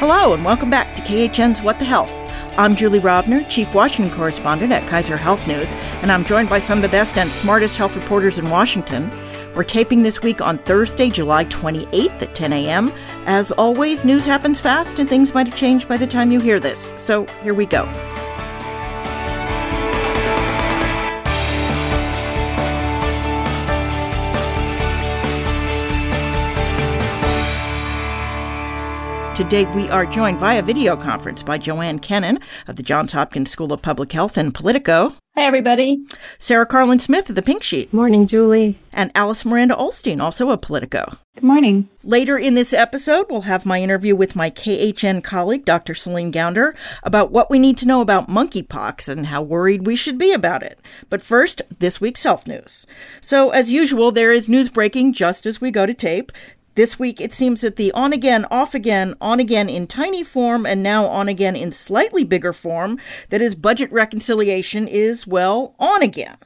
Hello, and welcome back to KHN's What the Health. I'm Julie Robner, Chief Washington Correspondent at Kaiser Health News, and I'm joined by some of the best and smartest health reporters in Washington. We're taping this week on Thursday, July 28th at 10 a.m. As always, news happens fast, and things might have changed by the time you hear this. So here we go. Today, we are joined via video conference by Joanne Kenen of the Johns Hopkins School of Public Health and Politico. Hi, everybody. Sarah Karlin-Smith of The Pink Sheet. Morning, Julie. And Alice Miranda Ollstein, also of Politico. Good morning. Later in this episode, we'll have my interview with my KHN colleague, Dr. Celine Gounder, about what we need to know about monkeypox and how worried we should be about it. But first, this week's health news. So, as usual, there is news breaking just as we go to tape. This week, it seems that the on-again, off-again, on-again in tiny form, and now on-again in slightly bigger form, that is, budget reconciliation is, well, on again.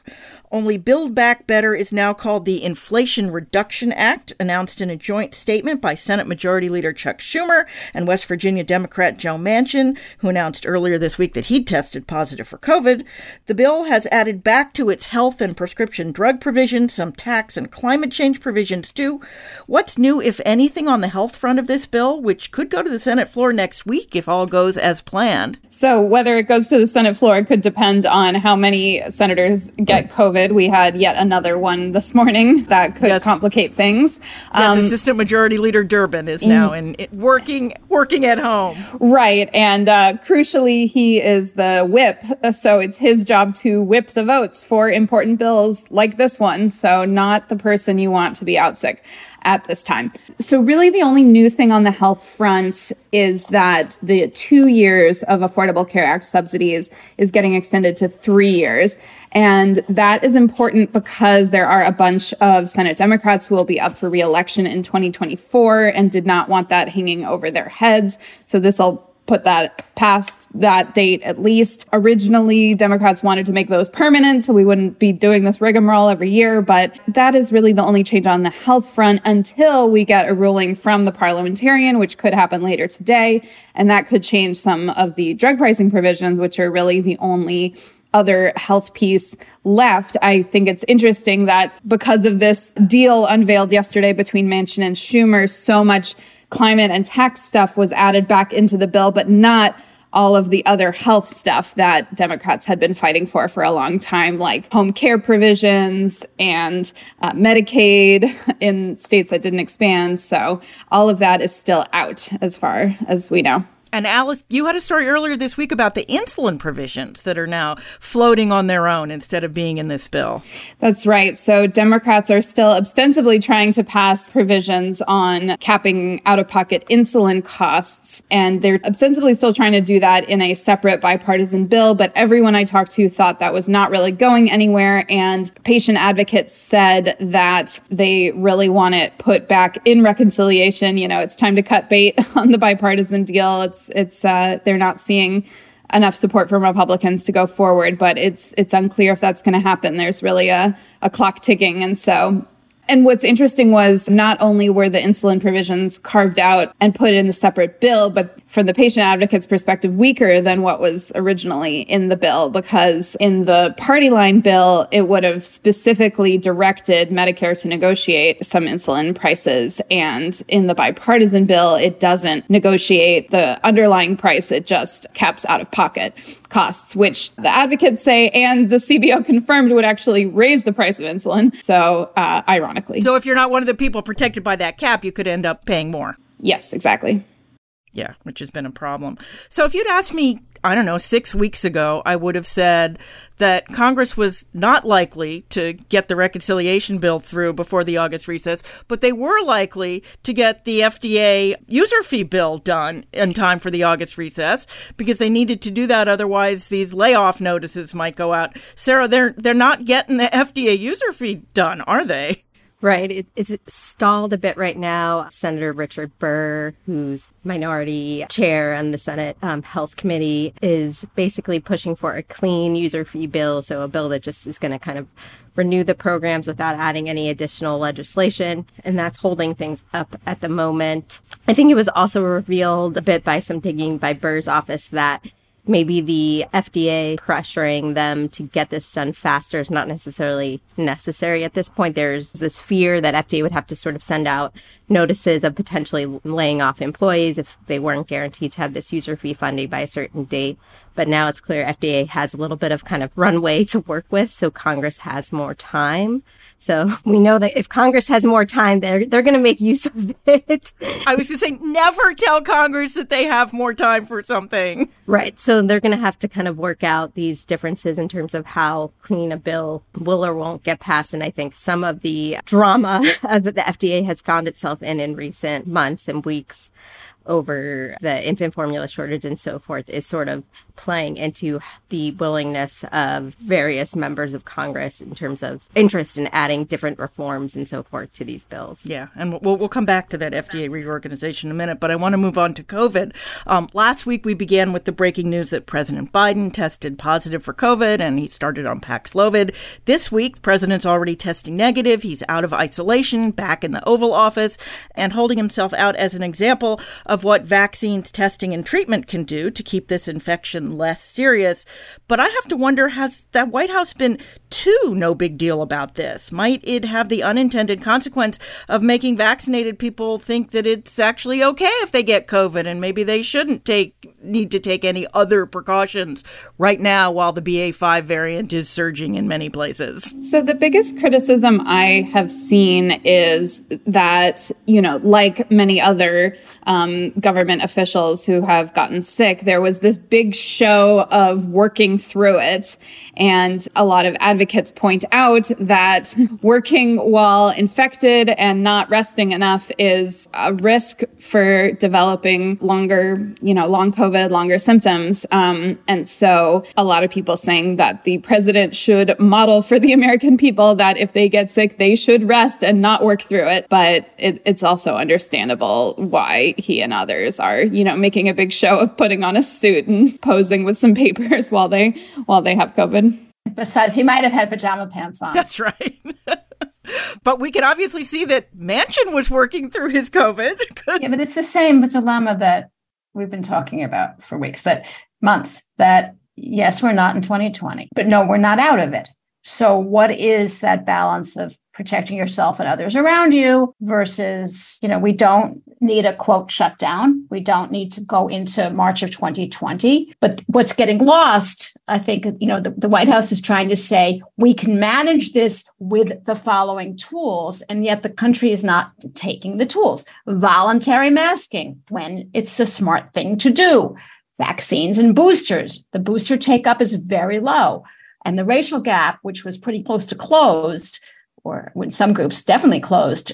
Only Build Back Better is now called the Inflation Reduction Act, announced in a joint statement by Senate Majority Leader Chuck Schumer and West Virginia Democrat Joe Manchin, who announced earlier this week that he'd tested positive for COVID. The bill has added back to its health and prescription drug provisions, some tax and climate change provisions too. What's new, if anything, on the health front of this bill, which could go to the Senate floor next week if all goes as planned? So whether it goes to the Senate floor could depend on how many senators get COVID. We had yet another one this morning that could complicate things. Yes, Assistant Majority Leader Durbin is now working at home. Right. And crucially, he is the whip. So it's his job to whip the votes for important bills like this one. So not the person you want to be out sick at this time. So really the only new thing on the health front is that the 2 years of Affordable Care Act subsidies is getting extended to 3 years. And that is important because there are a bunch of Senate Democrats who will be up for re-election in 2024 and did not want that hanging over their heads. So this will put that past that date at least. Originally, Democrats wanted to make those permanent so we wouldn't be doing this rigmarole every year, but that is really the only change on the health front until we get a ruling from the parliamentarian, which could happen later today, and that could change some of the drug pricing provisions, which are really the only other health piece left. I think it's interesting that because of this deal unveiled yesterday between Manchin and Schumer, so much climate and tax stuff was added back into the bill, but not all of the other health stuff that Democrats had been fighting for a long time, like home care provisions and Medicaid in states that didn't expand. So all of that is still out as far as we know. And Alice, you had a story earlier this week about the insulin provisions that are now floating on their own instead of being in this bill. That's right. So Democrats are still ostensibly trying to pass provisions on capping out-of-pocket insulin costs. And they're ostensibly still trying to do that in a separate bipartisan bill. But everyone I talked to thought that was not really going anywhere. And patient advocates said that they really want it put back in reconciliation. You know, it's time to cut bait on the bipartisan deal. It's they're not seeing enough support from Republicans to go forward, but it's unclear if that's going to happen. There's really a clock ticking. And what's interesting was not only were the insulin provisions carved out and put in the separate bill, but from the patient advocate's perspective, weaker than what was originally in the bill, because in the party line bill, it would have specifically directed Medicare to negotiate some insulin prices. And in the bipartisan bill, it doesn't negotiate the underlying price. It just caps out of pocket costs, which the advocates say and the CBO confirmed would actually raise the price of insulin. So ironic. So if you're not one of the people protected by that cap, you could end up paying more. Yes, exactly. Yeah, which has been a problem. So if you'd asked me, 6 weeks ago, I would have said that Congress was not likely to get the reconciliation bill through before the August recess, but they were likely to get the FDA user fee bill done in time for the August recess because they needed to do that. Otherwise, these layoff notices might go out. Sarah, they're not getting the FDA user fee done, are they? Right. It's stalled a bit right now. Senator Richard Burr, who's minority chair on the Senate Health Committee, is basically pushing for a clean user-free bill. So a bill that just is going to kind of renew the programs without adding any additional legislation. And that's holding things up at the moment. I think it was also revealed a bit by some digging by Burr's office that maybe the FDA pressuring them to get this done faster is not necessarily necessary at this point. There's this fear that FDA would have to sort of send out notices of potentially laying off employees if they weren't guaranteed to have this user-free funding by a certain date. But now it's clear FDA has a little bit of kind of runway to work with, so Congress has more time. So we know that if Congress has more time, they're going to make use of it. I was going to say, never tell Congress that they have more time for something. Right. So they're going to have to kind of work out these differences in terms of how clean a bill will or won't get passed. And I think some of the drama that the FDA has found itself in recent months and weeks over the infant formula shortage and so forth is sort of playing into the willingness of various members of Congress in terms of interest in adding different reforms and so forth to these bills. Yeah, and we'll come back to that FDA reorganization in a minute, but I want to move on to COVID. Last week, we began with the breaking news that President Biden tested positive for COVID and he started on Paxlovid. This week, the president's already testing negative. He's out of isolation, back in the Oval Office, and holding himself out as an example of what vaccines, testing, and treatment can do to keep this infection less serious. But I have to wonder, has that White House been too no big deal about this? Might it have the unintended consequence of making vaccinated people think that it's actually okay if they get COVID and maybe they shouldn't need to take any other precautions right now while the BA.5 variant is surging in many places? So the biggest criticism I have seen is that, like many other government officials who have gotten sick, there was this big show of working through it. And a lot of advocates point out that working while infected and not resting enough is a risk for developing longer, long COVID, longer symptoms. And so a lot of people saying that the president should model for the American people that if they get sick, they should rest and not work through it. But it's also understandable why he and others are, making a big show of putting on a suit and posing with some papers while they have COVID. Besides, he might have had pajama pants on. That's right. But we can obviously see that Manchin was working through his COVID. Yeah, but it's the same dilemma that we've been talking about for weeks, months, yes, we're not in 2020, but no, we're not out of it. So what is that balance of protecting yourself and others around you versus, we don't need a quote shutdown. We don't need to go into March of 2020. But what's getting lost, I think, the White House is trying to say we can manage this with the following tools. And yet the country is not taking the tools. Voluntary masking when it's a smart thing to do. Vaccines and boosters. The booster take up is very low. And the racial gap, which was pretty close to closed, or when some groups definitely closed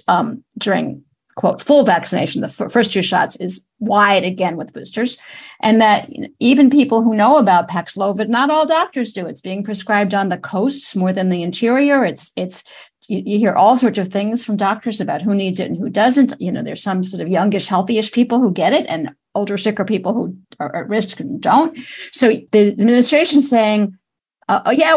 during, quote, full vaccination, the first two shots is wide again with boosters. And that even people who know about Paxlovid, not all doctors do. It's being prescribed on the coasts more than the interior. It's you hear all sorts of things from doctors about who needs it and who doesn't. There's some sort of youngish, healthyish people who get it and older, sicker people who are at risk and don't. So the administration's saying,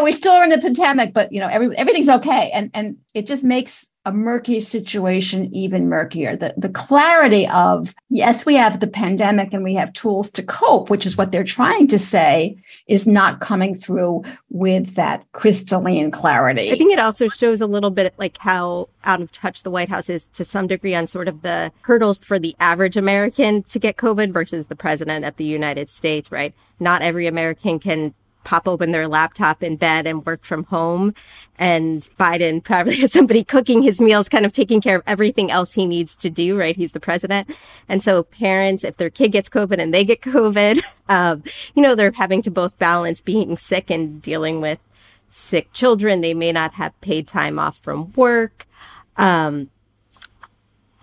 we still are in the pandemic, but everything's okay, and it just makes a murky situation even murkier. The clarity of yes, we have the pandemic and we have tools to cope, which is what they're trying to say, is not coming through with that crystalline clarity. I think it also shows a little bit like how out of touch the White House is to some degree on sort of the hurdles for the average American to get COVID versus the president of the United States. Right? Not every American can pop open their laptop in bed and work from home. And Biden probably has somebody cooking his meals, kind of taking care of everything else he needs to do, right? He's the president. And so parents, if their kid gets COVID and they get COVID, they're having to both balance being sick and dealing with sick children. They may not have paid time off from work.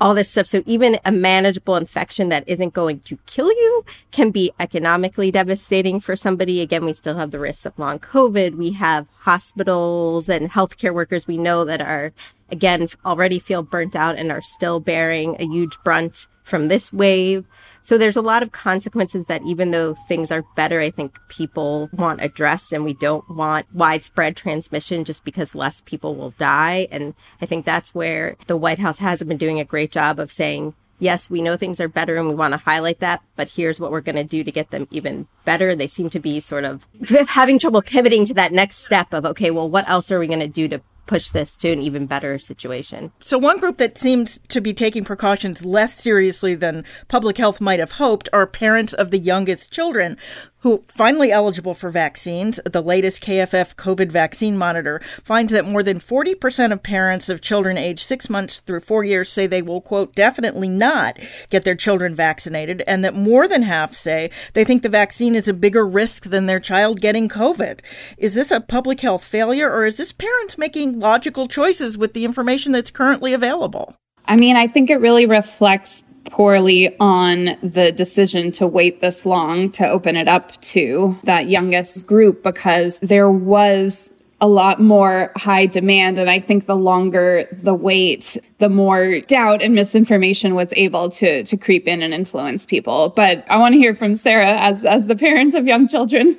all this stuff. So even a manageable infection that isn't going to kill you can be economically devastating for somebody. Again, we still have the risks of long COVID. We have hospitals and healthcare workers we know that are, again, already feel burnt out and are still bearing a huge brunt from this wave. So there's a lot of consequences that even though things are better, I think people want addressed, and we don't want widespread transmission just because less people will die. And I think that's where the White House hasn't been doing a great job of saying, yes, we know things are better and we want to highlight that, but here's what we're going to do to get them even better. They seem to be sort of having trouble pivoting to that next step of, okay, well, what else are we going to do to push this to an even better situation? So one group that seems to be taking precautions less seriously than public health might have hoped are parents of the youngest children who finally eligible for vaccines. The latest KFF COVID vaccine monitor finds that more than 40% of parents of children aged 6 months through 4 years say they will, quote, definitely not get their children vaccinated, and that more than half say they think the vaccine is a bigger risk than their child getting COVID. Is this a public health failure, or is this parents making logical choices with the information that's currently available? I mean, I think it really reflects poorly on the decision to wait this long to open it up to that youngest group, because there was a lot more high demand. And I think the longer the wait, the more doubt and misinformation was able to creep in and influence people. But I want to hear from Sarah as the parent of young children.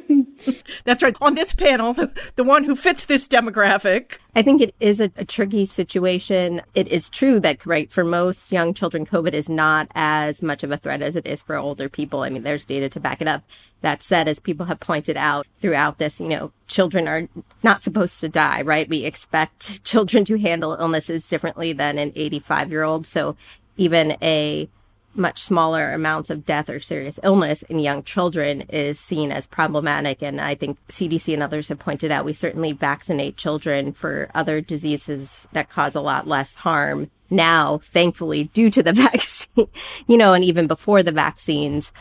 That's right. On this panel, the one who fits this demographic. I think it is a tricky situation. It is true that, right, for most young children, COVID is not as much of a threat as it is for older people. I mean, there's data to back it up. That said, as people have pointed out throughout this, you know, children are not supposed to die, right? We expect children to handle illnesses differently than an 85-year-old. So even a much smaller amounts of death or serious illness in young children is seen as problematic. And I think CDC and others have pointed out we certainly vaccinate children for other diseases that cause a lot less harm now, thankfully, due to the vaccine, you know, and even before the vaccines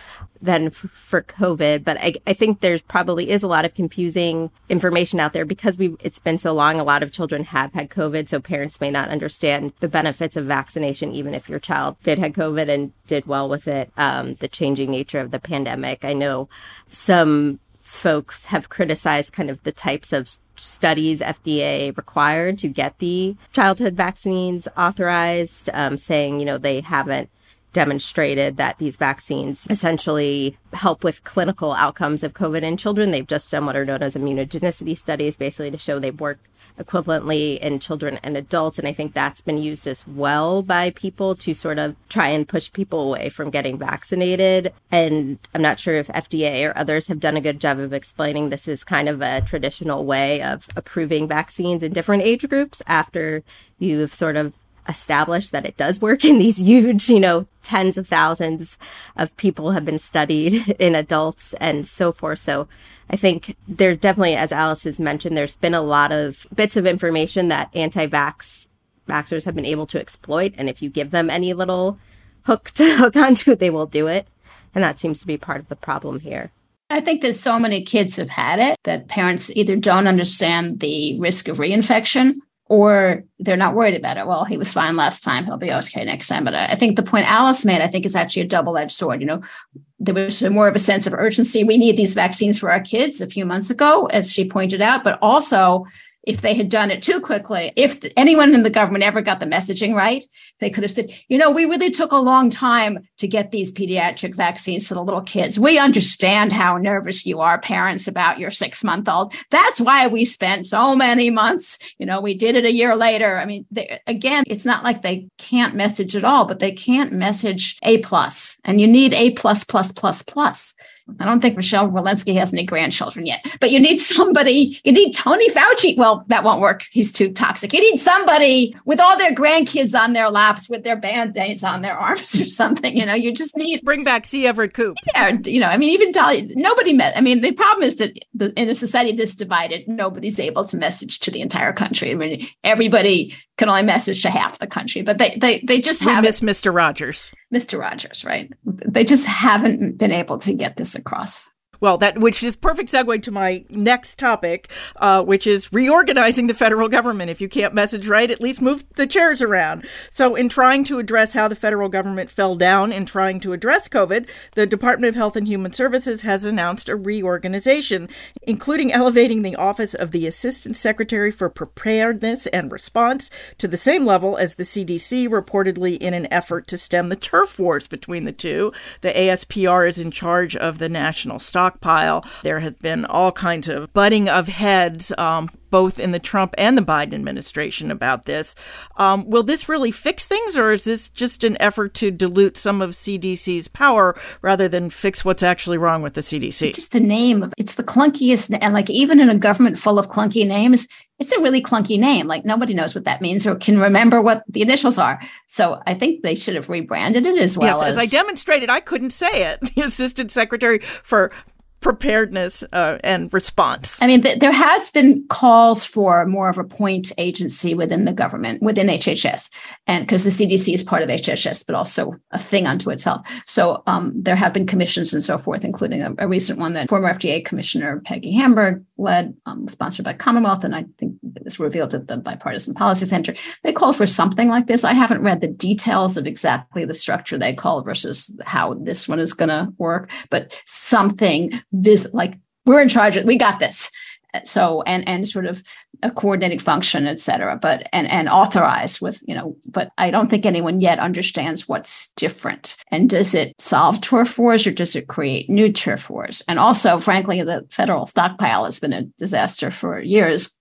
than for COVID. But I think there's probably is a lot of confusing information out there because it's been so long. A lot of children have had COVID, so parents may not understand the benefits of vaccination, even if your child did have COVID and did well with it. The changing nature of the pandemic. I know some folks have criticized kind of the types of studies FDA required to get the childhood vaccines authorized, saying, you know, they haven't demonstrated that these vaccines essentially help with clinical outcomes of COVID in children. They've just done what are known as immunogenicity studies, basically to show they work equivalently in children and adults. And I think that's been used as well by people to sort of try and push people away from getting vaccinated. And I'm not sure if FDA or others have done a good job of explaining this is kind of a traditional way of approving vaccines in different age groups after you've sort of established that it does work in these huge, you know, tens of thousands of people have been studied in adults and so forth. So I think there definitely, as Alice has mentioned, there's been a lot of bits of information that anti-vaxxers have been able to exploit. And if you give them any little hook to hook onto, they will do it. And that seems to be part of the problem here. I think there's so many kids have had it that parents either don't understand the risk of reinfection or they're not worried about it. Well, he was fine last time. He'll be okay next time. But I think the point Alice made, I think, is actually a double-edged sword. You know, there was more of a sense of urgency. We need these vaccines for our kids a few months ago, as she pointed out. But also, if they had done it too quickly, if anyone in the government ever got the messaging right, they could have said, you know, we really took a long time to get these pediatric vaccines to the little kids. We understand how nervous you are, parents, about your 6-month-old. That's why we spent so many months. You know, we did it a year later. I mean, again, it's not like they can't message at all, but they can't message A+. And you need A++++. I don't think Michelle Walensky has any grandchildren yet, but you need somebody, you need Tony Fauci. Well, that won't work. He's too toxic. You need somebody with all their grandkids on their laps with their band-aids on their arms or something. You know, you just need. Bring back C. Everett Koop. Yeah. You know, I mean, even nobody met. I mean, the problem is that in a society that's divided, nobody's able to message to the entire country. I mean, everybody can only message to half the country, but they just haven't. We miss Mr. Rogers. Mr. Rogers, right. They just haven't been able to get this across. Well, that which is perfect segue to my next topic, which is reorganizing the federal government. If you can't message right, at least move the chairs around. So in trying to address how the federal government fell down in trying to address COVID, the Department of Health and Human Services has announced a reorganization, including elevating the Office of the Assistant Secretary for Preparedness and Response to the same level as the CDC, reportedly in an effort to stem the turf wars between the two. The ASPR is in charge of the National Stockpile. There have been all kinds of butting of heads, both in the Trump and the Biden administration about this. Will this really fix things, or is this just an effort to dilute some of CDC's power rather than fix what's actually wrong with the CDC? Just the name of it's the clunkiest, and like even in a government full of clunky names, it's a really clunky name. Like nobody knows what that means or can remember what the initials are. So I think they should have rebranded it as well. Yes, as I demonstrated, I couldn't say it. The Assistant Secretary for Preparedness and Response. I mean, there has been calls for more of a point agency within the government, within HHS, and because the CDC is part of HHS, but also a thing unto itself. So there have been commissions and so forth, including a recent one that former FDA Commissioner Peggy Hamburg led, sponsored by Commonwealth, and I think it was revealed at the Bipartisan Policy Center. They called for something like this. I haven't read the details of exactly the structure they call versus how this one is going to work, but something like we're in charge of, we got this. So, and sort of a coordinating function, et cetera, but, and authorize with, you know, but I don't think anyone yet understands what's different. And does it solve turf wars or does it create new turf wars? And also, frankly, the federal stockpile has been a disaster for years.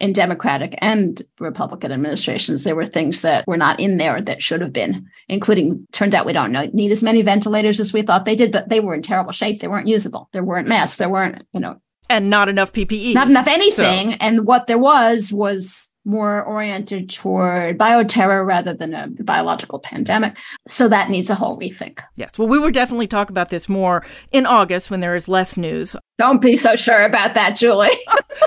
In Democratic and Republican administrations, there were things that were not in there that should have been, including, turned out we don't need as many ventilators as we thought they did, but they were in terrible shape. They weren't usable. There weren't masks. There weren't, you know, and not enough PPE. Not enough anything. So. And what there was more oriented toward bioterror rather than a biological pandemic. So that needs a whole rethink. Yes. Well, we will definitely talk about this more in August when there is less news. Don't be so sure about that, Julie.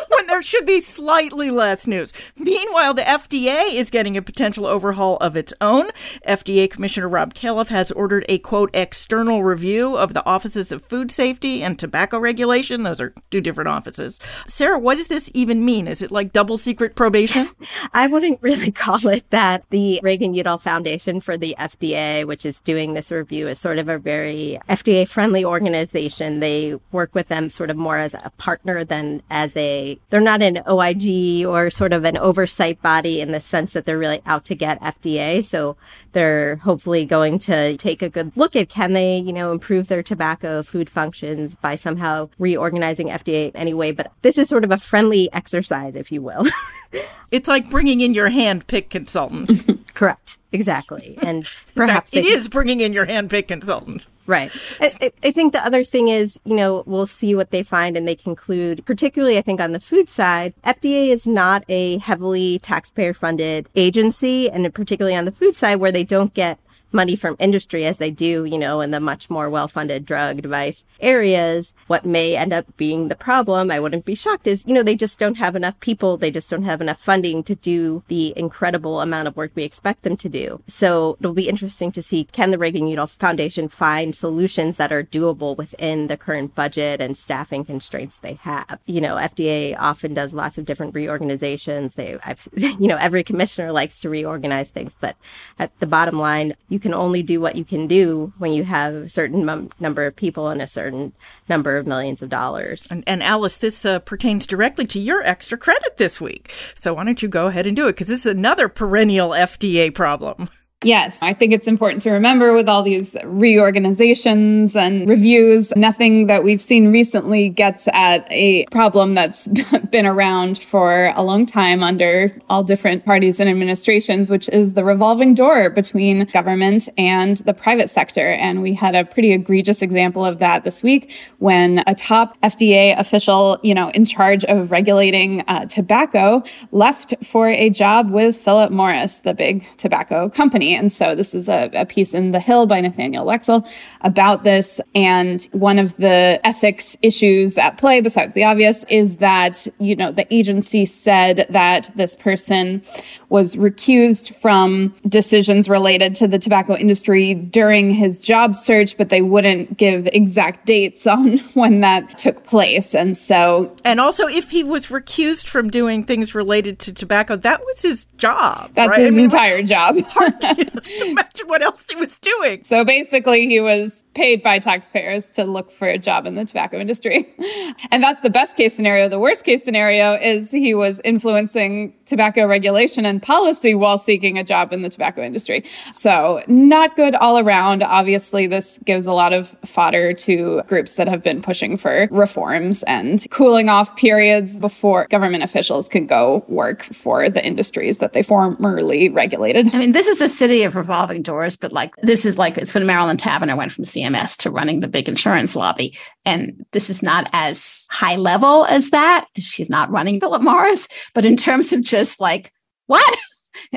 When there should be slightly less news. Meanwhile, the FDA is getting a potential overhaul of its own. FDA Commissioner Rob Califf has ordered a, quote, external review of the Offices of Food Safety and Tobacco Regulation. Those are two different offices. Sarah, what does this even mean? Is it like double secret probation? I wouldn't really call it that. The Reagan-Udall Foundation for the FDA, which is doing this review, is sort of a very FDA-friendly organization. They work with them sort of more as a partner than as a, they're not an OIG or sort of an oversight body in the sense that they're really out to get FDA. So they're hopefully going to take a good look at, can they, you know, improve their tobacco food functions by somehow reorganizing FDA anyway. But this is sort of a friendly exercise, if you will. It's like bringing in your hand-picked consultant. Correct. Exactly. And perhaps it is bringing in your hand-picked consultant. Right. I think the other thing is, you know, we'll see what they find and they conclude, particularly I think on the food side, FDA is not a heavily taxpayer-funded agency, and particularly on the food side where they don't get money from industry as they do, you know, in the much more well-funded drug device areas. What may end up being the problem, I wouldn't be shocked, is, you know, they just don't have enough people. They just don't have enough funding to do the incredible amount of work we expect them to do. So it'll be interesting to see, can the Reagan-Udall Foundation find solutions that are doable within the current budget and staffing constraints they have? You know, FDA often does lots of different reorganizations. Every commissioner likes to reorganize things, but at the bottom line, you can only do what you can do when you have a certain number of people and a certain number of millions of dollars. And Alice, this pertains directly to your extra credit this week. So why don't you go ahead and do it? Because this is another perennial FDA problem. Yes, I think it's important to remember with all these reorganizations and reviews, nothing that we've seen recently gets at a problem that's been around for a long time under all different parties and administrations, which is the revolving door between government and the private sector. And we had a pretty egregious example of that this week when a top FDA official, you know, in charge of regulating tobacco left for a job with Philip Morris, the big tobacco company. economy. And so this is a piece in The Hill by Nathaniel Wexel about this. And one of the ethics issues at play, besides the obvious, is that, you know, the agency said that this person was recused from decisions related to the tobacco industry during his job search, but they wouldn't give exact dates on when that took place. And so... And also, if he was recused from doing things related to tobacco, that was his job. That's right? his entire job. Hard to imagine what else he was doing. So basically, he was paid by taxpayers to look for a job in the tobacco industry. And that's the best case scenario. The worst case scenario is he was influencing tobacco regulation and policy while seeking a job in the tobacco industry. So not good all around. Obviously, this gives a lot of fodder to groups that have been pushing for reforms and cooling off periods before government officials can go work for the industries that they formerly regulated. I mean, this is a city of revolving doors, but like this is like it's when Marilyn Tavenner went from CMS to running the big insurance lobby. And this is not as high level as that. She's not running Philip Morris, but in terms of just like, what?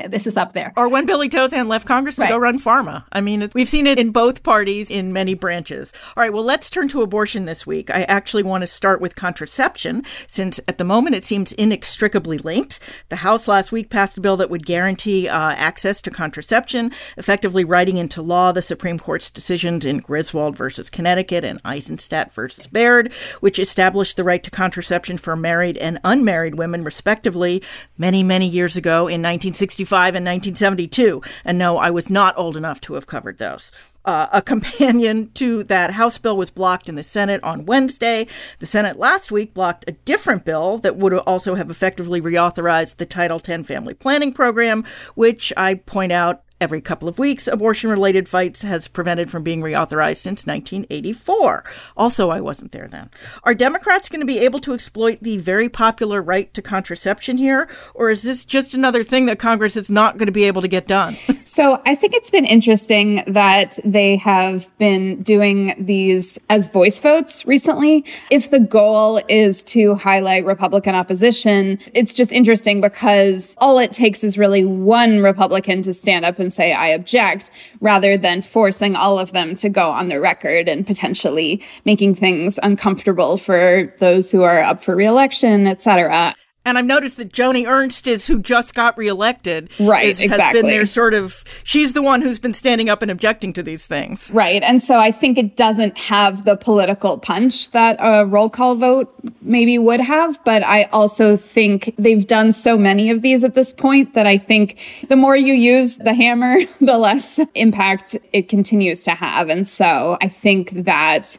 This is up there. Or when Billy Tozan left Congress to go run pharma. I mean, we've seen it in both parties in many branches. All right, well, let's turn to abortion this week. I actually want to start with contraception, since at the moment it seems inextricably linked. The House last week passed a bill that would guarantee access to contraception, effectively writing into law the Supreme Court's decisions in Griswold versus Connecticut and Eisenstadt versus Baird, which established the right to contraception for married and unmarried women, respectively, many, many years ago in 1965 and 1972. And no, I was not old enough to have covered those. A companion to that House bill was blocked in the Senate on Wednesday. The Senate last week blocked a different bill that would also have effectively reauthorized the Title X family planning program, which I point out every couple of weeks, abortion-related fights has prevented from being reauthorized since 1984. Also, I wasn't there then. Are Democrats going to be able to exploit the very popular right to contraception here? Or is this just another thing that Congress is not going to be able to get done? So I think it's been interesting that they have been doing these as voice votes recently. If the goal is to highlight Republican opposition, it's just interesting because all it takes is really one Republican to stand up and say, I object, rather than forcing all of them to go on the record and potentially making things uncomfortable for those who are up for reelection, et cetera. And I've noticed that Joni Ernst is who just got reelected. Right, exactly. Has been their sort of, she's the one who's been standing up and objecting to these things. Right. And so I think it doesn't have the political punch that a roll call vote maybe would have. But I also think they've done so many of these at this point that I think the more you use the hammer, the less impact it continues to have. And so I think that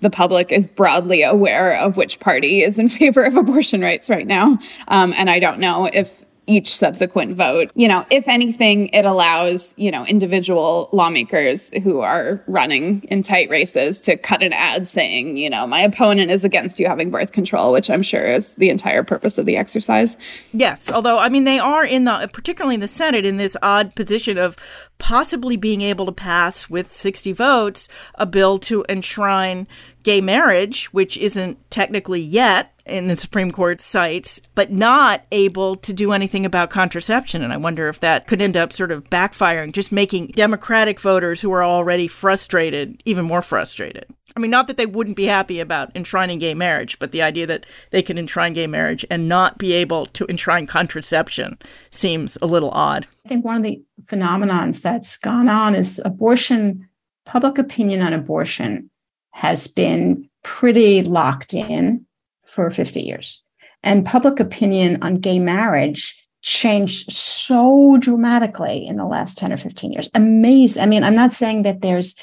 the public is broadly aware of which party is in favor of abortion rights right now. And I don't know if each subsequent vote, you know, if anything, it allows, you know, individual lawmakers who are running in tight races to cut an ad saying, you know, my opponent is against you having birth control, which I'm sure is the entire purpose of the exercise. Yes. Although, I mean, they are in the, particularly in the Senate, in this odd position of possibly being able to pass with 60 votes a bill to enshrine gay marriage, which isn't technically yet in the Supreme Court sites, but not able to do anything about contraception. And I wonder if that could end up sort of backfiring, just making Democratic voters who are already frustrated, even more frustrated. I mean, not that they wouldn't be happy about enshrining gay marriage, but the idea that they can enshrine gay marriage and not be able to enshrine contraception seems a little odd. I think one of the phenomenons that's gone on is abortion, public opinion on abortion has been pretty locked in for 50 years. And public opinion on gay marriage changed so dramatically in the last 10 or 15 years. Amazing. I mean, I'm not saying that there's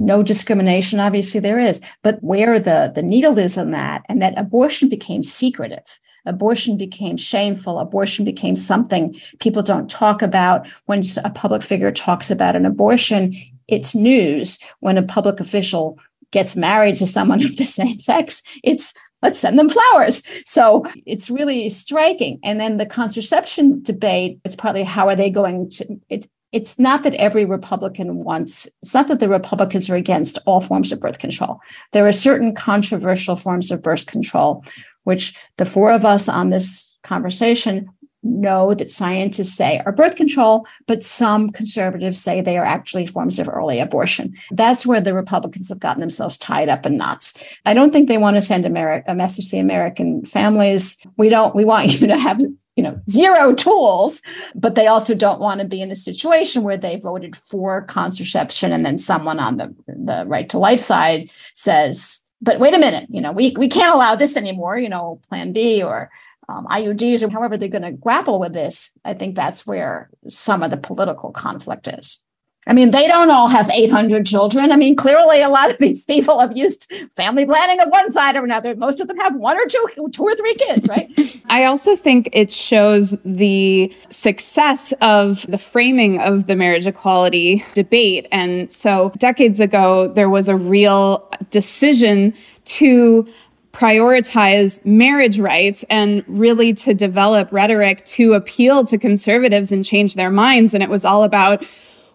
no discrimination, obviously there is, but where the needle is on that, and that abortion became secretive. Abortion became shameful. Abortion became something people don't talk about. When a public figure talks about an abortion, it's news. When a public official gets married to someone of the same sex, it's let's send them flowers. So it's really striking. And then the contraception debate, it's partly how are they going to, it's not that every Republican wants, it's not that the Republicans are against all forms of birth control. There are certain controversial forms of birth control, which the four of us on this conversation know that scientists say are birth control, but some conservatives say they are actually forms of early abortion. That's where the Republicans have gotten themselves tied up in knots. I don't think they want to send a message to the American families. We want you to have, zero tools, but they also don't want to be in a situation where they voted for contraception and then someone on the right to life side says, but wait a minute, we can't allow this anymore, Plan B or IUDs or however they're going to grapple with this. I think that's where some of the political conflict is. I mean, they don't all have 800 children. I mean, clearly a lot of these people have used family planning of one side or another. Most of them have one or two or three kids, right? I also think it shows the success of the framing of the marriage equality debate. And so decades ago, there was a real decision to prioritize marriage rights and really to develop rhetoric to appeal to conservatives and change their minds. And it was all about,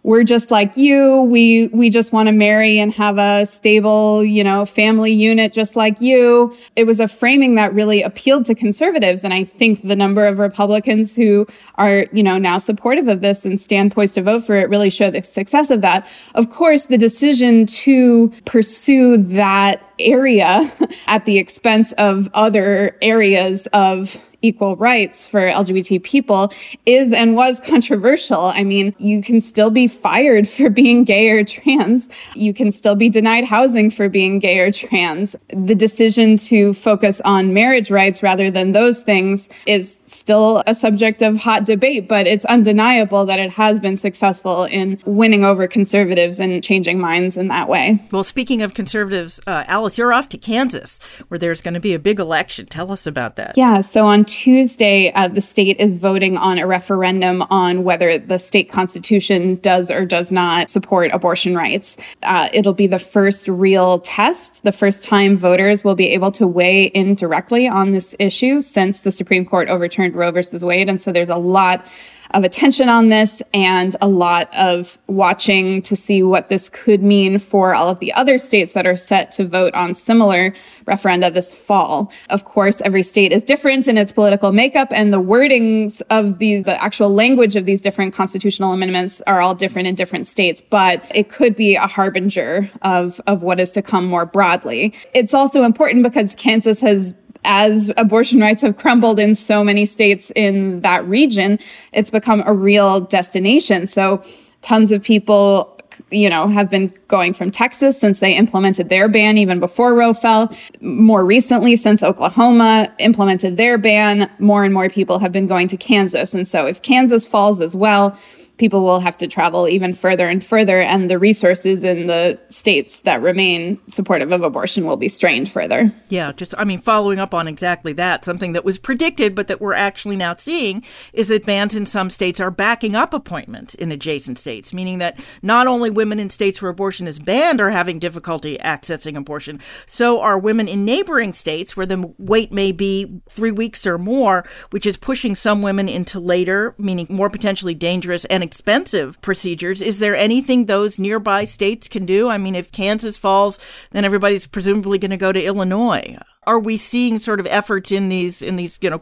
we're just like you. We just want to marry and have a stable, family unit just like you. It was a framing that really appealed to conservatives. And I think the number of Republicans who are, now supportive of this and stand poised to vote for it really show the success of that. Of course, the decision to pursue that area at the expense of other areas of equal rights for LGBT people is and was controversial. I mean, you can still be fired for being gay or trans. You can still be denied housing for being gay or trans. The decision to focus on marriage rights rather than those things is still a subject of hot debate, but it's undeniable that it has been successful in winning over conservatives and changing minds in that way. Well, speaking of conservatives, Alice, you're off to Kansas, where there's going to be a big election. Tell us about that. Yeah, so on Tuesday, the state is voting on a referendum on whether the state constitution does or does not support abortion rights. It'll be the first real test, the first time voters will be able to weigh in directly on this issue since the Supreme Court overturned Roe versus Wade. And so there's a lot of attention on this and a lot of watching to see what this could mean for all of the other states that are set to vote on similar referenda this fall. Of course, every state is different in its political makeup, and the wordings of the actual language of these different constitutional amendments are all different in different states, but it could be a harbinger of what is to come more broadly. It's also important because Kansas has, as abortion rights have crumbled in so many states in that region, it's become a real destination. So tons of people, have been going from Texas since they implemented their ban even before Roe fell. More recently, since Oklahoma implemented their ban, more and more people have been going to Kansas. And so if Kansas falls as well, people will have to travel even further and further, and the resources in the states that remain supportive of abortion will be strained further. Yeah, following up on exactly that, something that was predicted but that we're actually now seeing is that bans in some states are backing up appointments in adjacent states, meaning that not only women in states where abortion is banned are having difficulty accessing abortion, so are women in neighboring states where the wait may be 3 weeks or more, which is pushing some women into later, meaning more potentially dangerous and expensive procedures. Is there anything those nearby states can do? I mean, if Kansas falls, then everybody's presumably going to go to Illinois. Are we seeing sort of efforts in these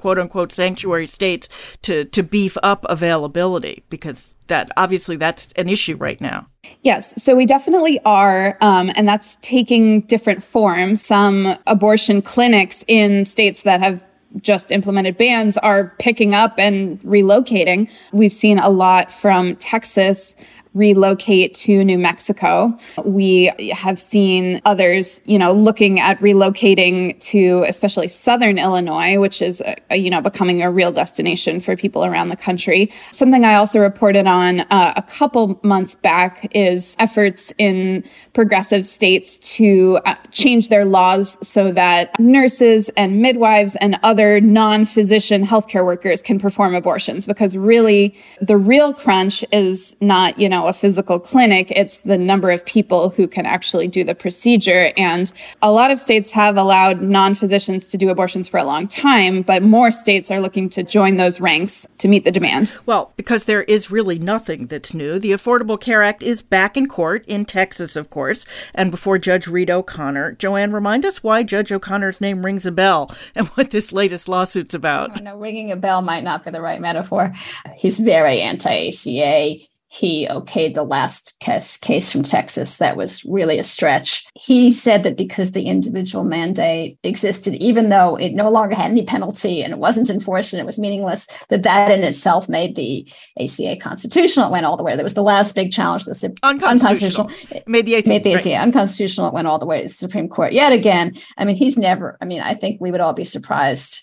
quote unquote sanctuary states to beef up availability? Because that obviously that's an issue right now. Yes, so we definitely are, and that's taking different forms. Some abortion clinics in states that have just implemented bans are picking up and relocating. We've seen a lot from Texas relocate to New Mexico. We have seen others, looking at relocating to especially southern Illinois, which is, becoming a real destination for people around the country. Something I also reported on a couple months back is efforts in progressive states to change their laws so that nurses and midwives and other non-physician healthcare workers can perform abortions, because really the real crunch is not, now a physical clinic. It's the number of people who can actually do the procedure. And a lot of states have allowed non-physicians to do abortions for a long time, but more states are looking to join those ranks to meet the demand. Well, because there is really nothing that's new. The Affordable Care Act is back in court in Texas, of course, and before Judge Reed O'Connor. Joanne, remind us why Judge O'Connor's name rings a bell and what this latest lawsuit's about. Oh, no, ringing a bell might not be the right metaphor. He's very anti-ACA. He okayed the last case from Texas. That was really a stretch. He said that because the individual mandate existed, even though it no longer had any penalty and it wasn't enforced and it was meaningless, that in itself made the ACA constitutional. It went all the way. There was the last big challenge. Unconstitutional. Made the ACA unconstitutional. It went all the way to the Supreme Court yet again. I think we would all be surprised.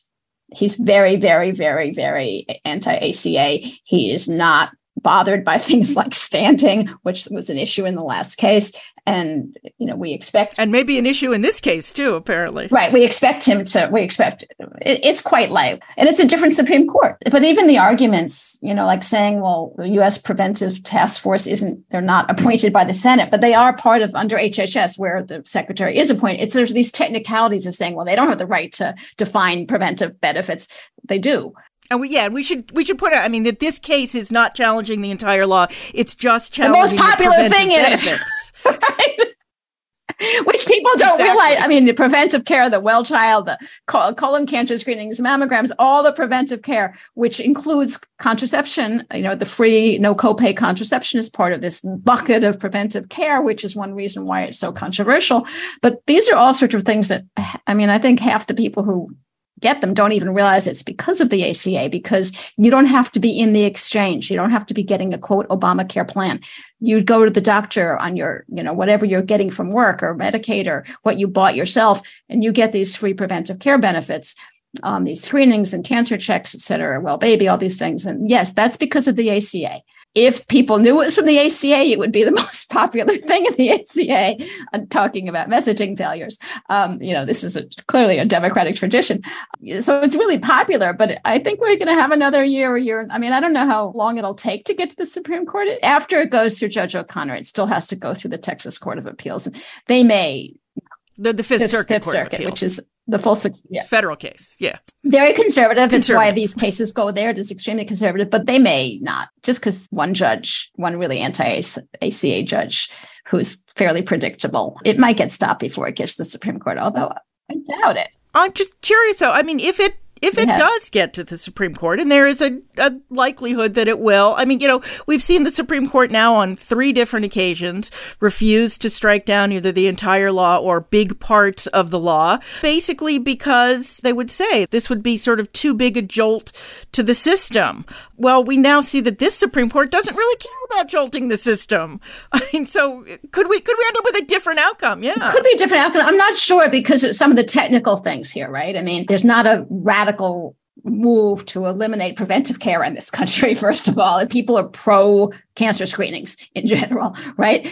He's very, very, very, very anti-ACA. He is not bothered by things like standing, which was an issue in the last case. And, we expect... And maybe an issue in this case, too, apparently. Right. It's quite light. And it's a different Supreme Court. But even the arguments, like saying, well, the U.S. Preventive Task Force they're not appointed by the Senate, but they are part of under HHS, where the secretary is appointed. There's these technicalities of saying, well, they don't have the right to define preventive benefits. They do. And we should put out, that this case is not challenging the entire law. It's just challenging the most popular thing in it. Right? Which people don't realize. The preventive care, the well child, the colon cancer screenings, mammograms, all the preventive care, which includes contraception, the free, no copay contraception is part of this bucket of preventive care, which is one reason why it's so controversial. But these are all sorts of things that, I think half the people who get them don't even realize it's because of the ACA, because you don't have to be in the exchange. You don't have to be getting a quote Obamacare plan. You go to the doctor on your, whatever you're getting from work or Medicaid or what you bought yourself, and you get these free preventive care benefits, these screenings and cancer checks, et cetera, well, baby, all these things. And yes, that's because of the ACA. If people knew it was from the ACA, it would be the most popular thing in the ACA. I'm talking about messaging failures. This is clearly a democratic tradition. So it's really popular, but I think we're going to have another year. I don't know how long it'll take to get to the Supreme Court. After it goes through Judge O'Connor, it still has to go through the Texas Court of Appeals. They may. The Fifth Circuit, which is the full six. Yeah. Federal case. Yeah. Very conservative. It's why these cases go there. It is extremely conservative, but they may not, just because one really anti-ACA judge who's fairly predictable, it might get stopped before it gets to the Supreme Court, although I doubt it. I'm just curious, though. If it does get to the Supreme Court, and there is a likelihood that it will, we've seen the Supreme Court now on three different occasions refuse to strike down either the entire law or big parts of the law, basically because they would say this would be sort of too big a jolt to the system. Well, we now see that this Supreme Court doesn't really care about jolting the system. So could we end up with a different outcome? Yeah. It could be a different outcome. I'm not sure because of some of the technical things here, right? There's not a radical move to eliminate preventive care in this country, first of all. People are pro-cancer screenings in general, right?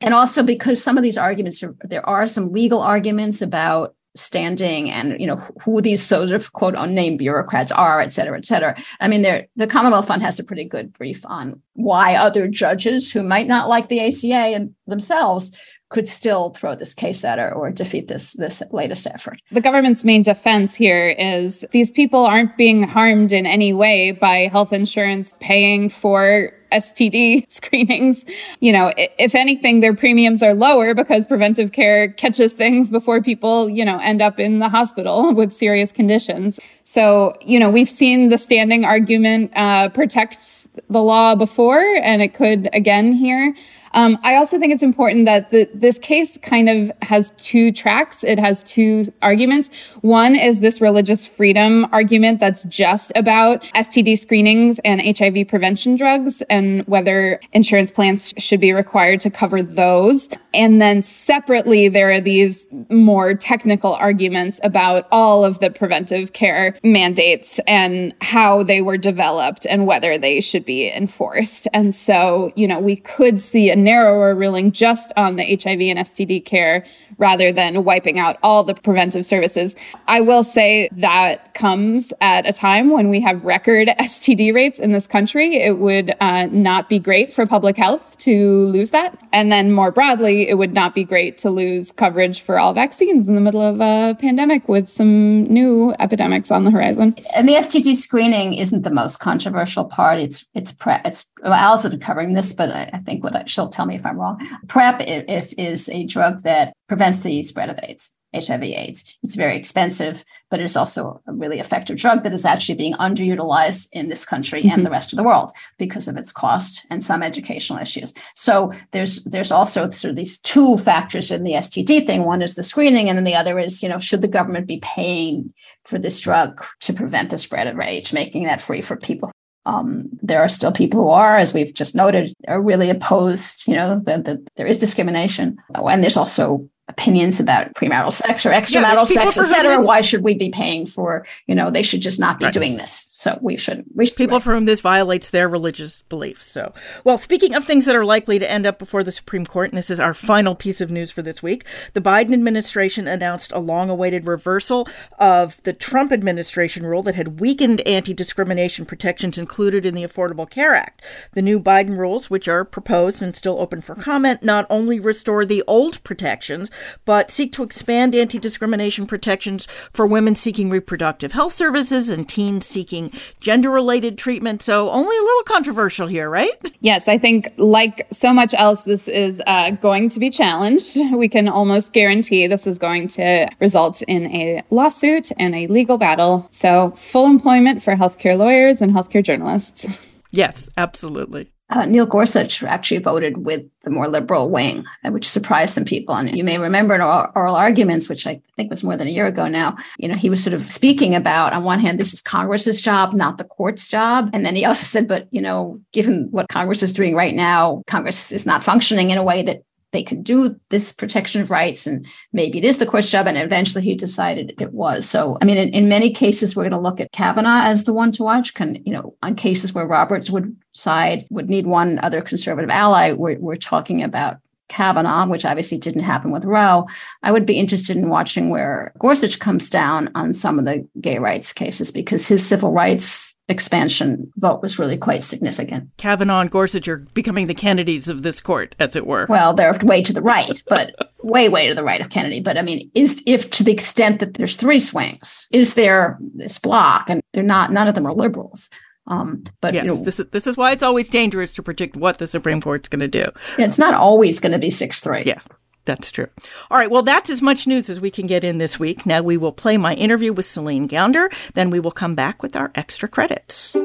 And also because some of these arguments, there are some legal arguments about standing and, who these sort of quote unnamed bureaucrats are, et cetera, et cetera. The Commonwealth Fund has a pretty good brief on why other judges who might not like the ACA and themselves could still throw this case at her or defeat this latest effort. The government's main defense here is these people aren't being harmed in any way by health insurance paying for STD screenings. If anything, their premiums are lower because preventive care catches things before people, end up in the hospital with serious conditions. So, we've seen the standing argument protect the law before, and it could again here. I also think it's important that this case kind of has two tracks. It has two arguments. One is this religious freedom argument that's just about STD screenings and HIV prevention drugs and whether insurance plans should be required to cover those. And then separately, there are these more technical arguments about all of the preventive care mandates and how they were developed and whether they should be enforced. And so, we could see a narrower ruling just on the HIV and STD care rather than wiping out all the preventive services. I will say that comes at a time when we have record STD rates in this country. It would not be great for public health to lose that. And then more broadly, it would not be great to lose coverage for all vaccines in the middle of a pandemic with some new epidemics on the horizon. And the STD screening isn't the most controversial part. It's well, Alice has been covering this, but I think she'll tell me if I'm wrong. PrEP is a drug that prevents the spread of AIDS, HIV/AIDS. It's very expensive, but it's also a really effective drug that is actually being underutilized in this country mm-hmm. and the rest of the world because of its cost and some educational issues. So there's also sort of these two factors in the STD thing. One is the screening, and then the other is, should the government be paying for this drug to prevent the spread of AIDS, making that free for people? There are still people who are, as we've just noted, are really opposed, there is discrimination. Oh, and there's also opinions about premarital sex or extramarital sex, et cetera. Why should we be paying for, they should just not be doing this. So we shouldn't. People for whom this violates their religious beliefs. So, well, speaking of things that are likely to end up before the Supreme Court, and this is our final piece of news for this week, the Biden administration announced a long-awaited reversal of the Trump administration rule that had weakened anti-discrimination protections included in the Affordable Care Act. The new Biden rules, which are proposed and still open for comment, not only restore the old protections, but seek to expand anti-discrimination protections for women seeking reproductive health services and teens seeking gender-related treatment. So only a little controversial here, right? Yes, I think like so much else, this is going to be challenged. We can almost guarantee this is going to result in a lawsuit and a legal battle. So full employment for healthcare lawyers and healthcare journalists. Yes, absolutely. Neil Gorsuch actually voted with the more liberal wing, which surprised some people. And you may remember in oral arguments, which I think was more than a year ago now, he was sort of speaking about, on one hand, this is Congress's job, not the court's job. And then he also said, but, given what Congress is doing right now, Congress is not functioning in a way that they could do this protection of rights, and maybe it is the court's job. And eventually he decided it was. So, in many cases, we're going to look at Kavanaugh as the one to watch. On cases where Roberts would need one other conservative ally, we're talking about Kavanaugh, which obviously didn't happen with Roe. I would be interested in watching where Gorsuch comes down on some of the gay rights cases, because his civil rights expansion vote was really quite significant. Kavanaugh and Gorsuch are becoming the Kennedys of this court, as it were. Well, they're way to the right, but way to the right of Kennedy. But if to the extent that there's three swings, is there this block, and they're not, none of them are liberals. But yes, this is why it's always dangerous to predict what the Supreme Court's going to do. It's not always going to be 6-3. Yeah. That's true. All right. Well, that's as much news as we can get in this week. Now we will play my interview with Celine Gounder. Then we will come back with our extra credits.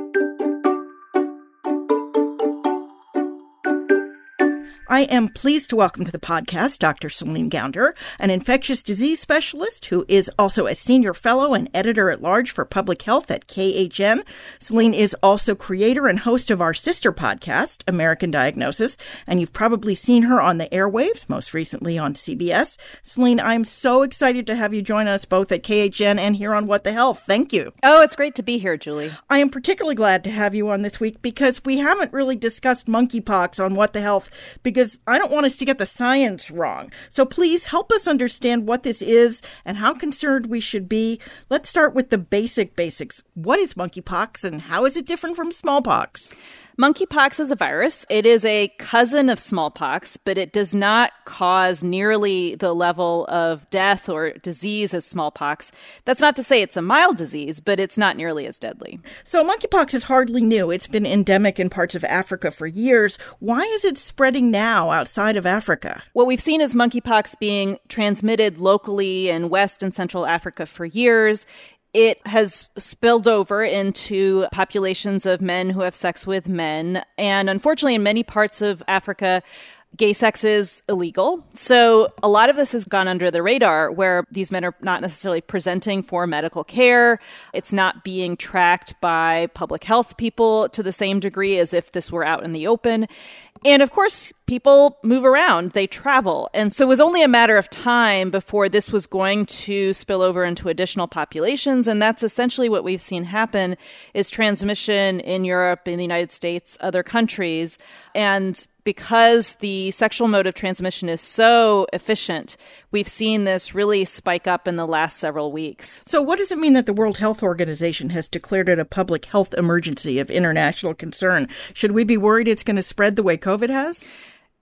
I am pleased to welcome to the podcast Dr. Celine Gounder, an infectious disease specialist who is also a senior fellow and editor-at-large for public health at KHN. Celine is also creator and host of our sister podcast, American Diagnosis, and you've probably seen her on the airwaves, most recently on CBS. Celine, I'm so excited to have you join us both at KHN and here on What the Health. Thank you. Oh, it's great to be here, Julie. I am particularly glad to have you on this week because we haven't really discussed monkeypox on What the Health because I don't want us to get the science wrong. So please help us understand what this is and how concerned we should be. Let's start with the basics. What is monkeypox and how is it different from smallpox? Monkeypox is a virus. It is a cousin of smallpox, but it does not cause nearly the level of death or disease as smallpox. That's not to say it's a mild disease, but it's not nearly as deadly. So monkeypox is hardly new. It's been endemic in parts of Africa for years. Why is it spreading now outside of Africa? What we've seen is monkeypox being transmitted locally in West and Central Africa for years. It has spilled over into populations of men who have sex with men. And unfortunately, in many parts of Africa, gay sex is illegal. So a lot of this has gone under the radar where these men are not necessarily presenting for medical care. It's not being tracked by public health people to the same degree as if this were out in the open. And of course, people move around, they travel. And so it was only a matter of time before this was going to spill over into additional populations. And that's essentially what we've seen happen is transmission in Europe, in the United States, other countries. And because the sexual mode of transmission is so efficient, we've seen this really spike up in the last several weeks. So what does it mean that the World Health Organization has declared it a public health emergency of international concern? Should we be worried it's going to spread the way COVID has?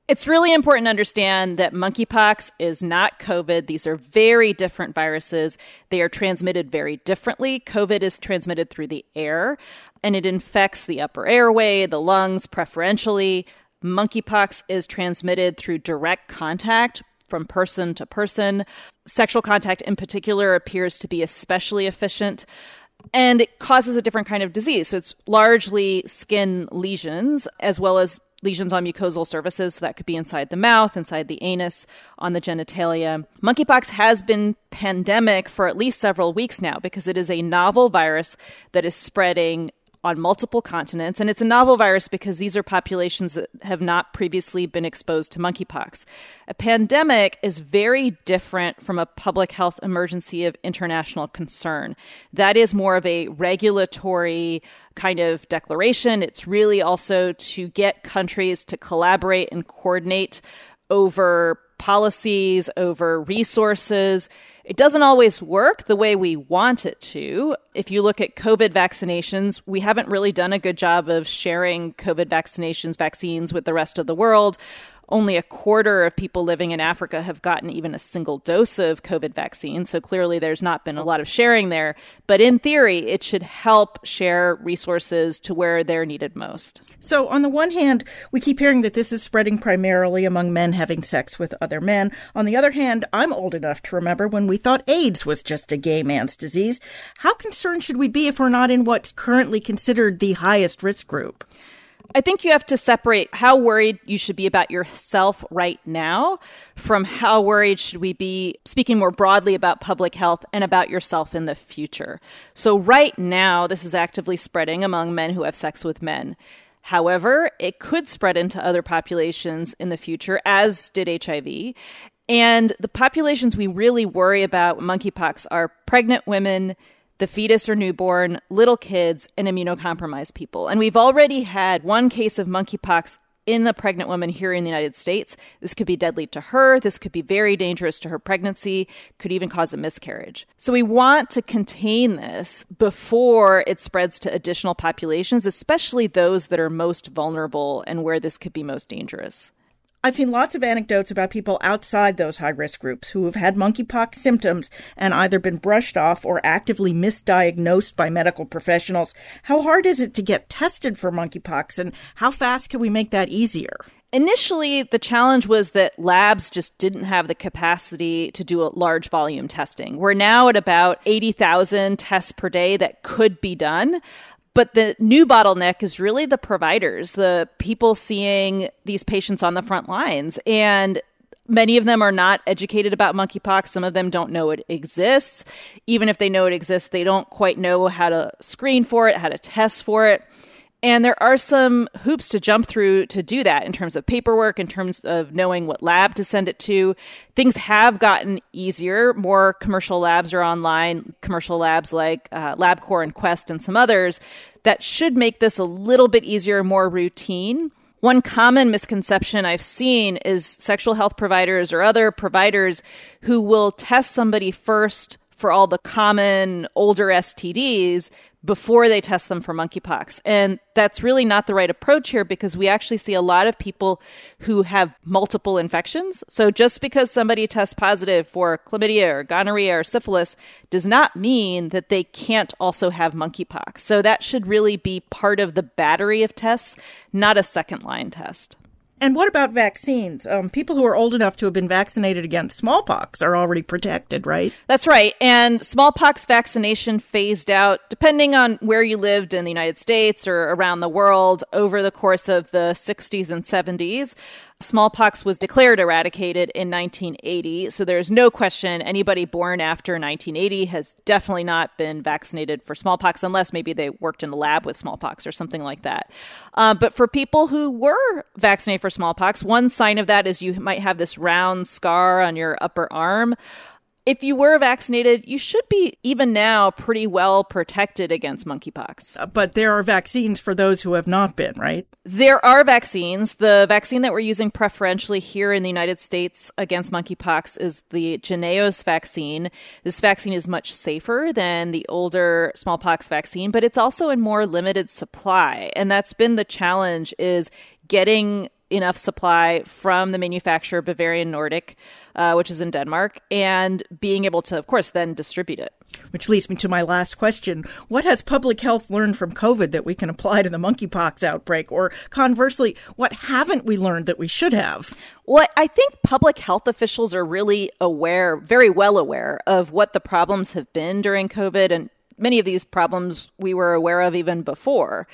It's really important to understand that monkeypox is not COVID. These are very different viruses. They are transmitted very differently. COVID is transmitted through the air, and it infects the upper airway, the lungs preferentially. Monkeypox is transmitted through direct contact from person to person. Sexual contact in particular appears to be especially efficient. And it causes a different kind of disease. So it's largely skin lesions, as well as lesions on mucosal surfaces. So that could be inside the mouth, inside the anus, on the genitalia. Monkeypox has been pandemic for at least several weeks now because it is a novel virus that is spreading on multiple continents. And it's a novel virus because these are populations that have not previously been exposed to monkeypox. A pandemic is very different from a public health emergency of international concern. That is more of a regulatory kind of declaration. It's really also to get countries to collaborate and coordinate over policies, over resources. It doesn't always work the way we want it to. If you look at COVID vaccinations, we haven't really done a good job of sharing COVID vaccines with the rest of the world. Only a quarter of people living in Africa have gotten even a single dose of COVID vaccine. So clearly there's not been a lot of sharing there. But in theory, it should help share resources to where they're needed most. So on the one hand, we keep hearing that this is spreading primarily among men having sex with other men. On the other hand, I'm old enough to remember when we thought AIDS was just a gay man's disease. How concerned should we be if we're not in what's currently considered the highest risk group? I think you have to separate how worried you should be about yourself right now from how worried should we be speaking more broadly about public health and about yourself in the future. So right now, this is actively spreading among men who have sex with men. However, it could spread into other populations in the future, as did HIV. And the populations we really worry about monkeypox are pregnant women, the fetus or newborn, little kids, and immunocompromised people. And we've already had one case of monkeypox in a pregnant woman here in the United States. This could be deadly to her. This could be very dangerous to her pregnancy, could even cause a miscarriage. So we want to contain this before it spreads to additional populations, especially those that are most vulnerable and where this could be most dangerous. I've seen lots of anecdotes about people outside those high-risk groups who have had monkeypox symptoms and either been brushed off or actively misdiagnosed by medical professionals. How hard is it to get tested for monkeypox, and how fast can we make that easier? Initially, the challenge was that labs just didn't have the capacity to do a large volume testing. We're now at about 80,000 tests per day that could be done. But the new bottleneck is really the providers, the people seeing these patients on the front lines. And many of them are not educated about monkeypox. Some of them don't know it exists. Even if they know it exists, they don't quite know how to screen for it, how to test for it. And there are some hoops to jump through to do that in terms of paperwork, in terms of knowing what lab to send it to. Things have gotten easier. More commercial labs are online, commercial labs like LabCorp and Quest and some others that should make this a little bit easier, more routine. One common misconception I've seen is sexual health providers or other providers who will test somebody first for all the common older STDs before they test them for monkeypox. And that's really not the right approach here because we actually see a lot of people who have multiple infections. So just because somebody tests positive for chlamydia or gonorrhea or syphilis does not mean that they can't also have monkeypox. So that should really be part of the battery of tests, not a second line test. And what about vaccines? People who are old enough to have been vaccinated against smallpox are already protected, right? That's right. And smallpox vaccination phased out, depending on where you lived in the United States or around the world, over the course of the 60s and 70s. Smallpox was declared eradicated in 1980, so there's no question anybody born after 1980 has definitely not been vaccinated for smallpox, unless maybe they worked in a lab with smallpox or something like that. But for people who were vaccinated for smallpox, one sign of that is you might have this round scar on your upper arm. If you were vaccinated, you should be, even now, pretty well protected against monkeypox. But there are vaccines for those who have not been, right? There are vaccines. The vaccine that we're using preferentially here in the United States against monkeypox is the JYNNEOS vaccine. This vaccine is much safer than the older smallpox vaccine, but it's also in more limited supply. And that's been the challenge, is getting enough supply from the manufacturer Bavarian Nordic, which is in Denmark, and being able to, of course, then distribute it. Which leads me to my last question. What has public health learned from COVID that we can apply to the monkeypox outbreak? Or conversely, what haven't we learned that we should have? Well, I think public health officials are really aware, very well aware, of what the problems have been during COVID. And many of these problems we were aware of even before.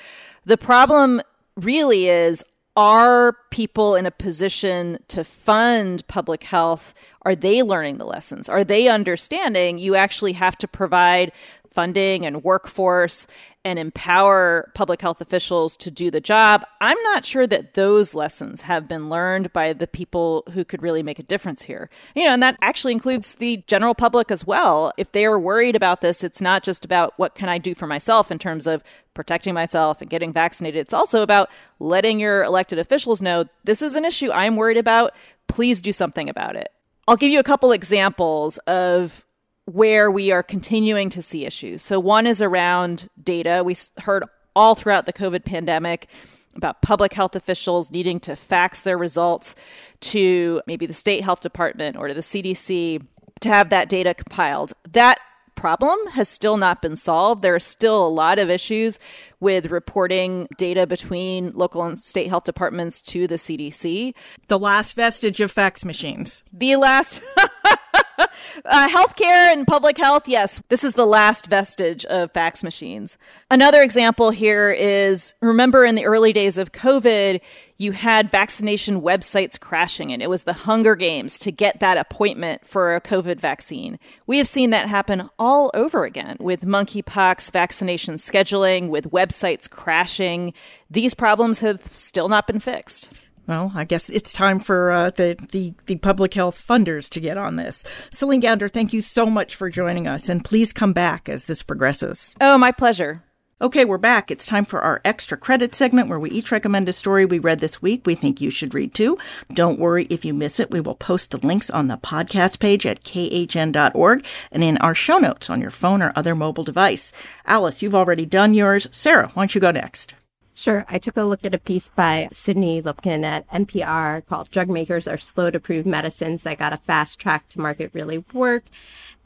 The problem really is, are people in a position to fund public health? Are they learning the lessons? Are they understanding you actually have to provide funding and workforce and empower public health officials to do the job? I'm not sure that those lessons have been learned by the people who could really make a difference here. You know, and that actually includes the general public as well. If they are worried about this, it's not just about what can I do for myself in terms of protecting myself and getting vaccinated. It's also about letting your elected officials know this is an issue I'm worried about. Please do something about it. I'll give you a couple examples of where we are continuing to see issues. So one is around data. We heard all throughout the COVID pandemic about public health officials needing to fax their results to maybe the state health department or to the CDC to have that data compiled. That problem has still not been solved. There are still a lot of issues with reporting data between local and state health departments to the CDC. The last vestige of fax machines. The last... healthcare and public health, yes, this is the last vestige of fax machines. Another example here is, remember in the early days of COVID, you had vaccination websites crashing, and it was the Hunger Games to get that appointment for a COVID vaccine. We have seen that happen all over again with monkeypox vaccination scheduling, with websites crashing. These problems have still not been fixed. Well, I guess it's time for the public health funders to get on this. Celine Gounder, thank you so much for joining us. And please come back as this progresses. Oh, my pleasure. Okay, we're back. It's time for our extra credit segment where we each recommend a story we read this week we think you should read too. Don't worry if you miss it. We will post the links on the podcast page at khn.org and in our show notes on your phone or other mobile device. Alice, you've already done yours. Sarah, why don't you go next? Sure. I took a look at a piece by Sydney Lupkin at NPR called Drug Makers Are Slow to Approve Medicines That Got a Fast Track to Market Really Work.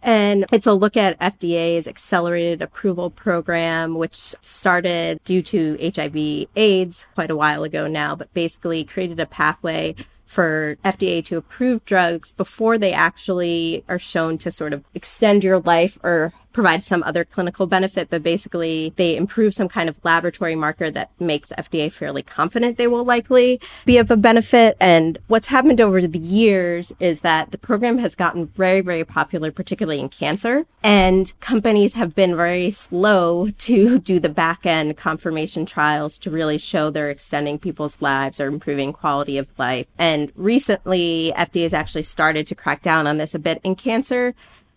And it's a look at FDA's accelerated approval program, which started due to HIV/AIDS quite a while ago now, but basically created a pathway for FDA to approve drugs before they actually are shown to sort of extend your life or provide some other clinical benefit. But basically, they improve some kind of laboratory marker that makes FDA fairly confident they will likely be of a benefit. And what's happened over the years is that the program has gotten very, very popular, particularly in cancer. And companies have been very slow to do the back-end confirmation trials to really show they're extending people's lives or improving quality of life. And recently, FDA has actually started to crack down on this a bit in cancer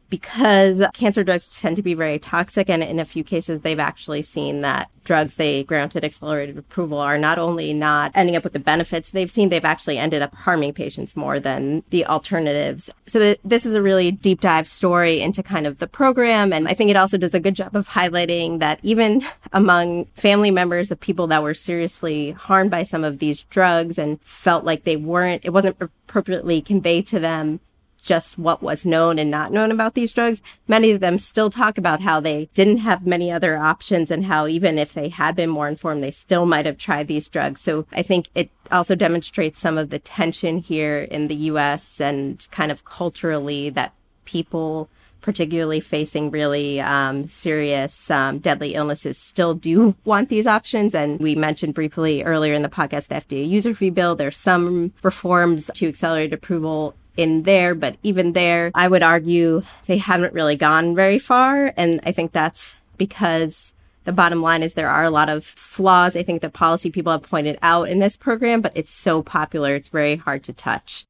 because cancer drugs tend to be very toxic. And in a few cases, they've actually seen that drugs they granted accelerated approval are not only not ending up with the benefits they've seen, they've actually ended up harming patients more than the alternatives. So this is a really deep dive story into kind of the program. And I think it also does a good job of highlighting that even among family members of people that were seriously harmed by some of these drugs and felt like it wasn't appropriately conveyed to them just what was known and not known about these drugs, many of them still talk about how they didn't have many other options and how even if they had been more informed, they still might have tried these drugs. So I think it also demonstrates some of the tension here in the U.S. and kind of culturally that people particularly facing really serious, deadly illnesses, still do want these options. And we mentioned briefly earlier in the podcast, the FDA user fee bill. There's some reforms to accelerated approval in there, but even there, I would argue they haven't really gone very far. And I think that's because the bottom line is there are a lot of flaws, I think, that policy people have pointed out in this program, but it's so popular, it's very hard to touch.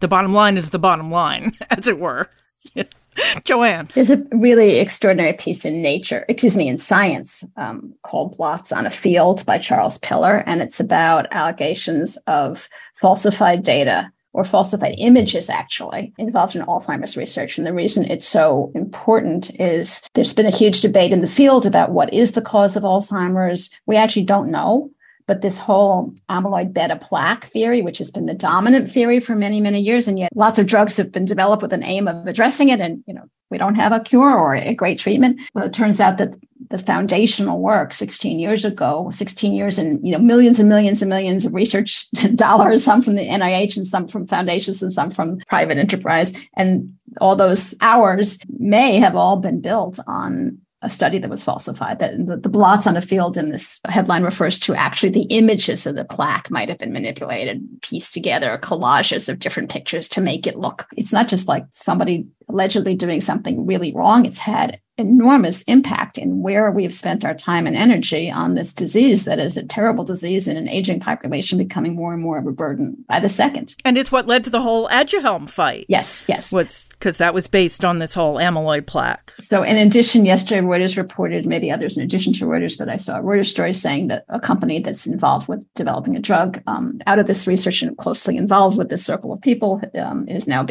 The bottom line is the bottom line, as it were. Joanne. There's a really extraordinary piece in Science, called Blots on a Field by Charles Piller, and it's about allegations of falsified data or falsified images, actually, involved in Alzheimer's research. And the reason it's so important is there's been a huge debate in the field about what is the cause of Alzheimer's. We actually don't know. But this whole amyloid beta plaque theory, which has been the dominant theory for many, many years, and yet lots of drugs have been developed with an aim of addressing it. And, you know, we don't have a cure or a great treatment. Well, it turns out that the foundational work 16 years and, you know, millions and millions and millions of research dollars, some from the NIH and some from foundations and some from private enterprise. And all those hours may have all been built on a study that was falsified, that the blots on a field in this headline refers to actually the images of the plaque might have been manipulated, pieced together, collages of different pictures to make it look. It's not just like somebody allegedly doing something really wrong. It's had enormous impact in where we've spent our time and energy on this disease that is a terrible disease in an aging population, becoming more and more of a burden by the second. And it's what led to the whole Aduhelm fight. Yes. Because that was based on this whole amyloid plaque. So in addition, yesterday Reuters reported, maybe others in addition to Reuters, but I saw a Reuters story saying that a company that's involved with developing a drug out of this research and closely involved with this circle of people is now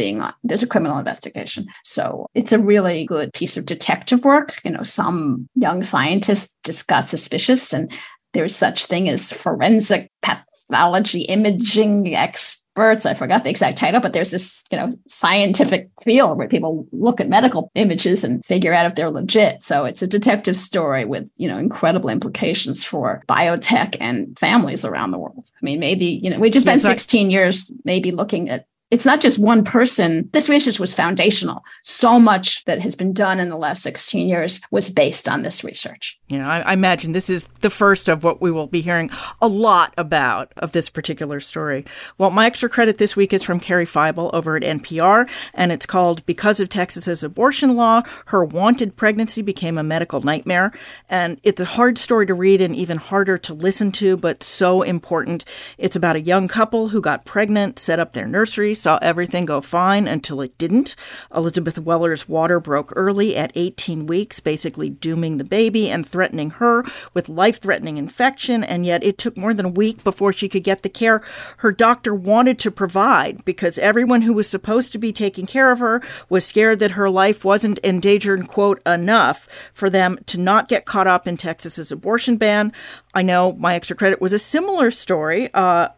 there's a criminal investigation. So it's a really good piece of detective work. You know, some young scientists just got suspicious, and there's such thing as forensic pathology imaging experts. I forgot the exact title, but there's this, you know, scientific field where people look at medical images and figure out if they're legit. So it's a detective story with, you know, incredible implications for biotech and families around the world. I mean, maybe, you know, we just spent 16 years maybe looking at. It's not just one person. This research was foundational. So much that has been done in the last 16 years was based on this research. You know, I imagine this is the first of what we will be hearing a lot about of this particular story. Well, my extra credit this week is from Carrie Feibel over at NPR, and it's called Because of Texas's Abortion Law, Her Wanted Pregnancy Became a Medical Nightmare. And it's a hard story to read and even harder to listen to, but so important. It's about a young couple who got pregnant, set up their nursery, saw everything go fine until it didn't. Elizabeth Weller's water broke early at 18 weeks, basically dooming the baby and threatening her with life-threatening infection, and yet it took more than a week before she could get the care her doctor wanted to provide because everyone who was supposed to be taking care of her was scared that her life wasn't endangered, quote, enough for them to not get caught up in Texas's abortion ban. I know my extra credit was a similar story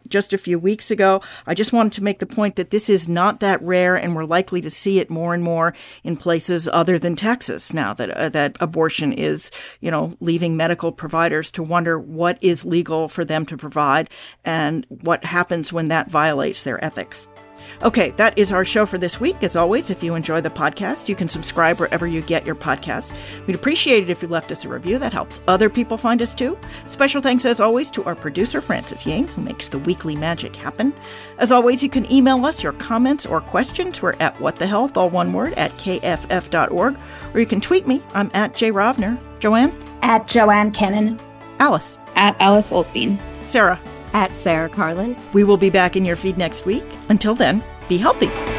just a few weeks ago. I just wanted to make the point that this is not that rare, and we're likely to see it more and more in places other than Texas now that abortion is, you know, leaving medical providers to wonder what is legal for them to provide and what happens when that violates their ethics. Okay, that is our show for this week. As always, if you enjoy the podcast, you can subscribe wherever you get your podcasts. We'd appreciate it if you left us a review. That helps other people find us too. Special thanks, as always, to our producer, Francis Yang, who makes the weekly magic happen. As always, you can email us your comments or questions. We're at whatthehealth, all one word, at kff.org. Or you can tweet me. I'm at Jay Rovner. Joanne? At Joanne Kenen. Alice? At Alice Ollstein. Sarah? At Sarah Karlin. We will be back in your feed next week. Until then, be healthy.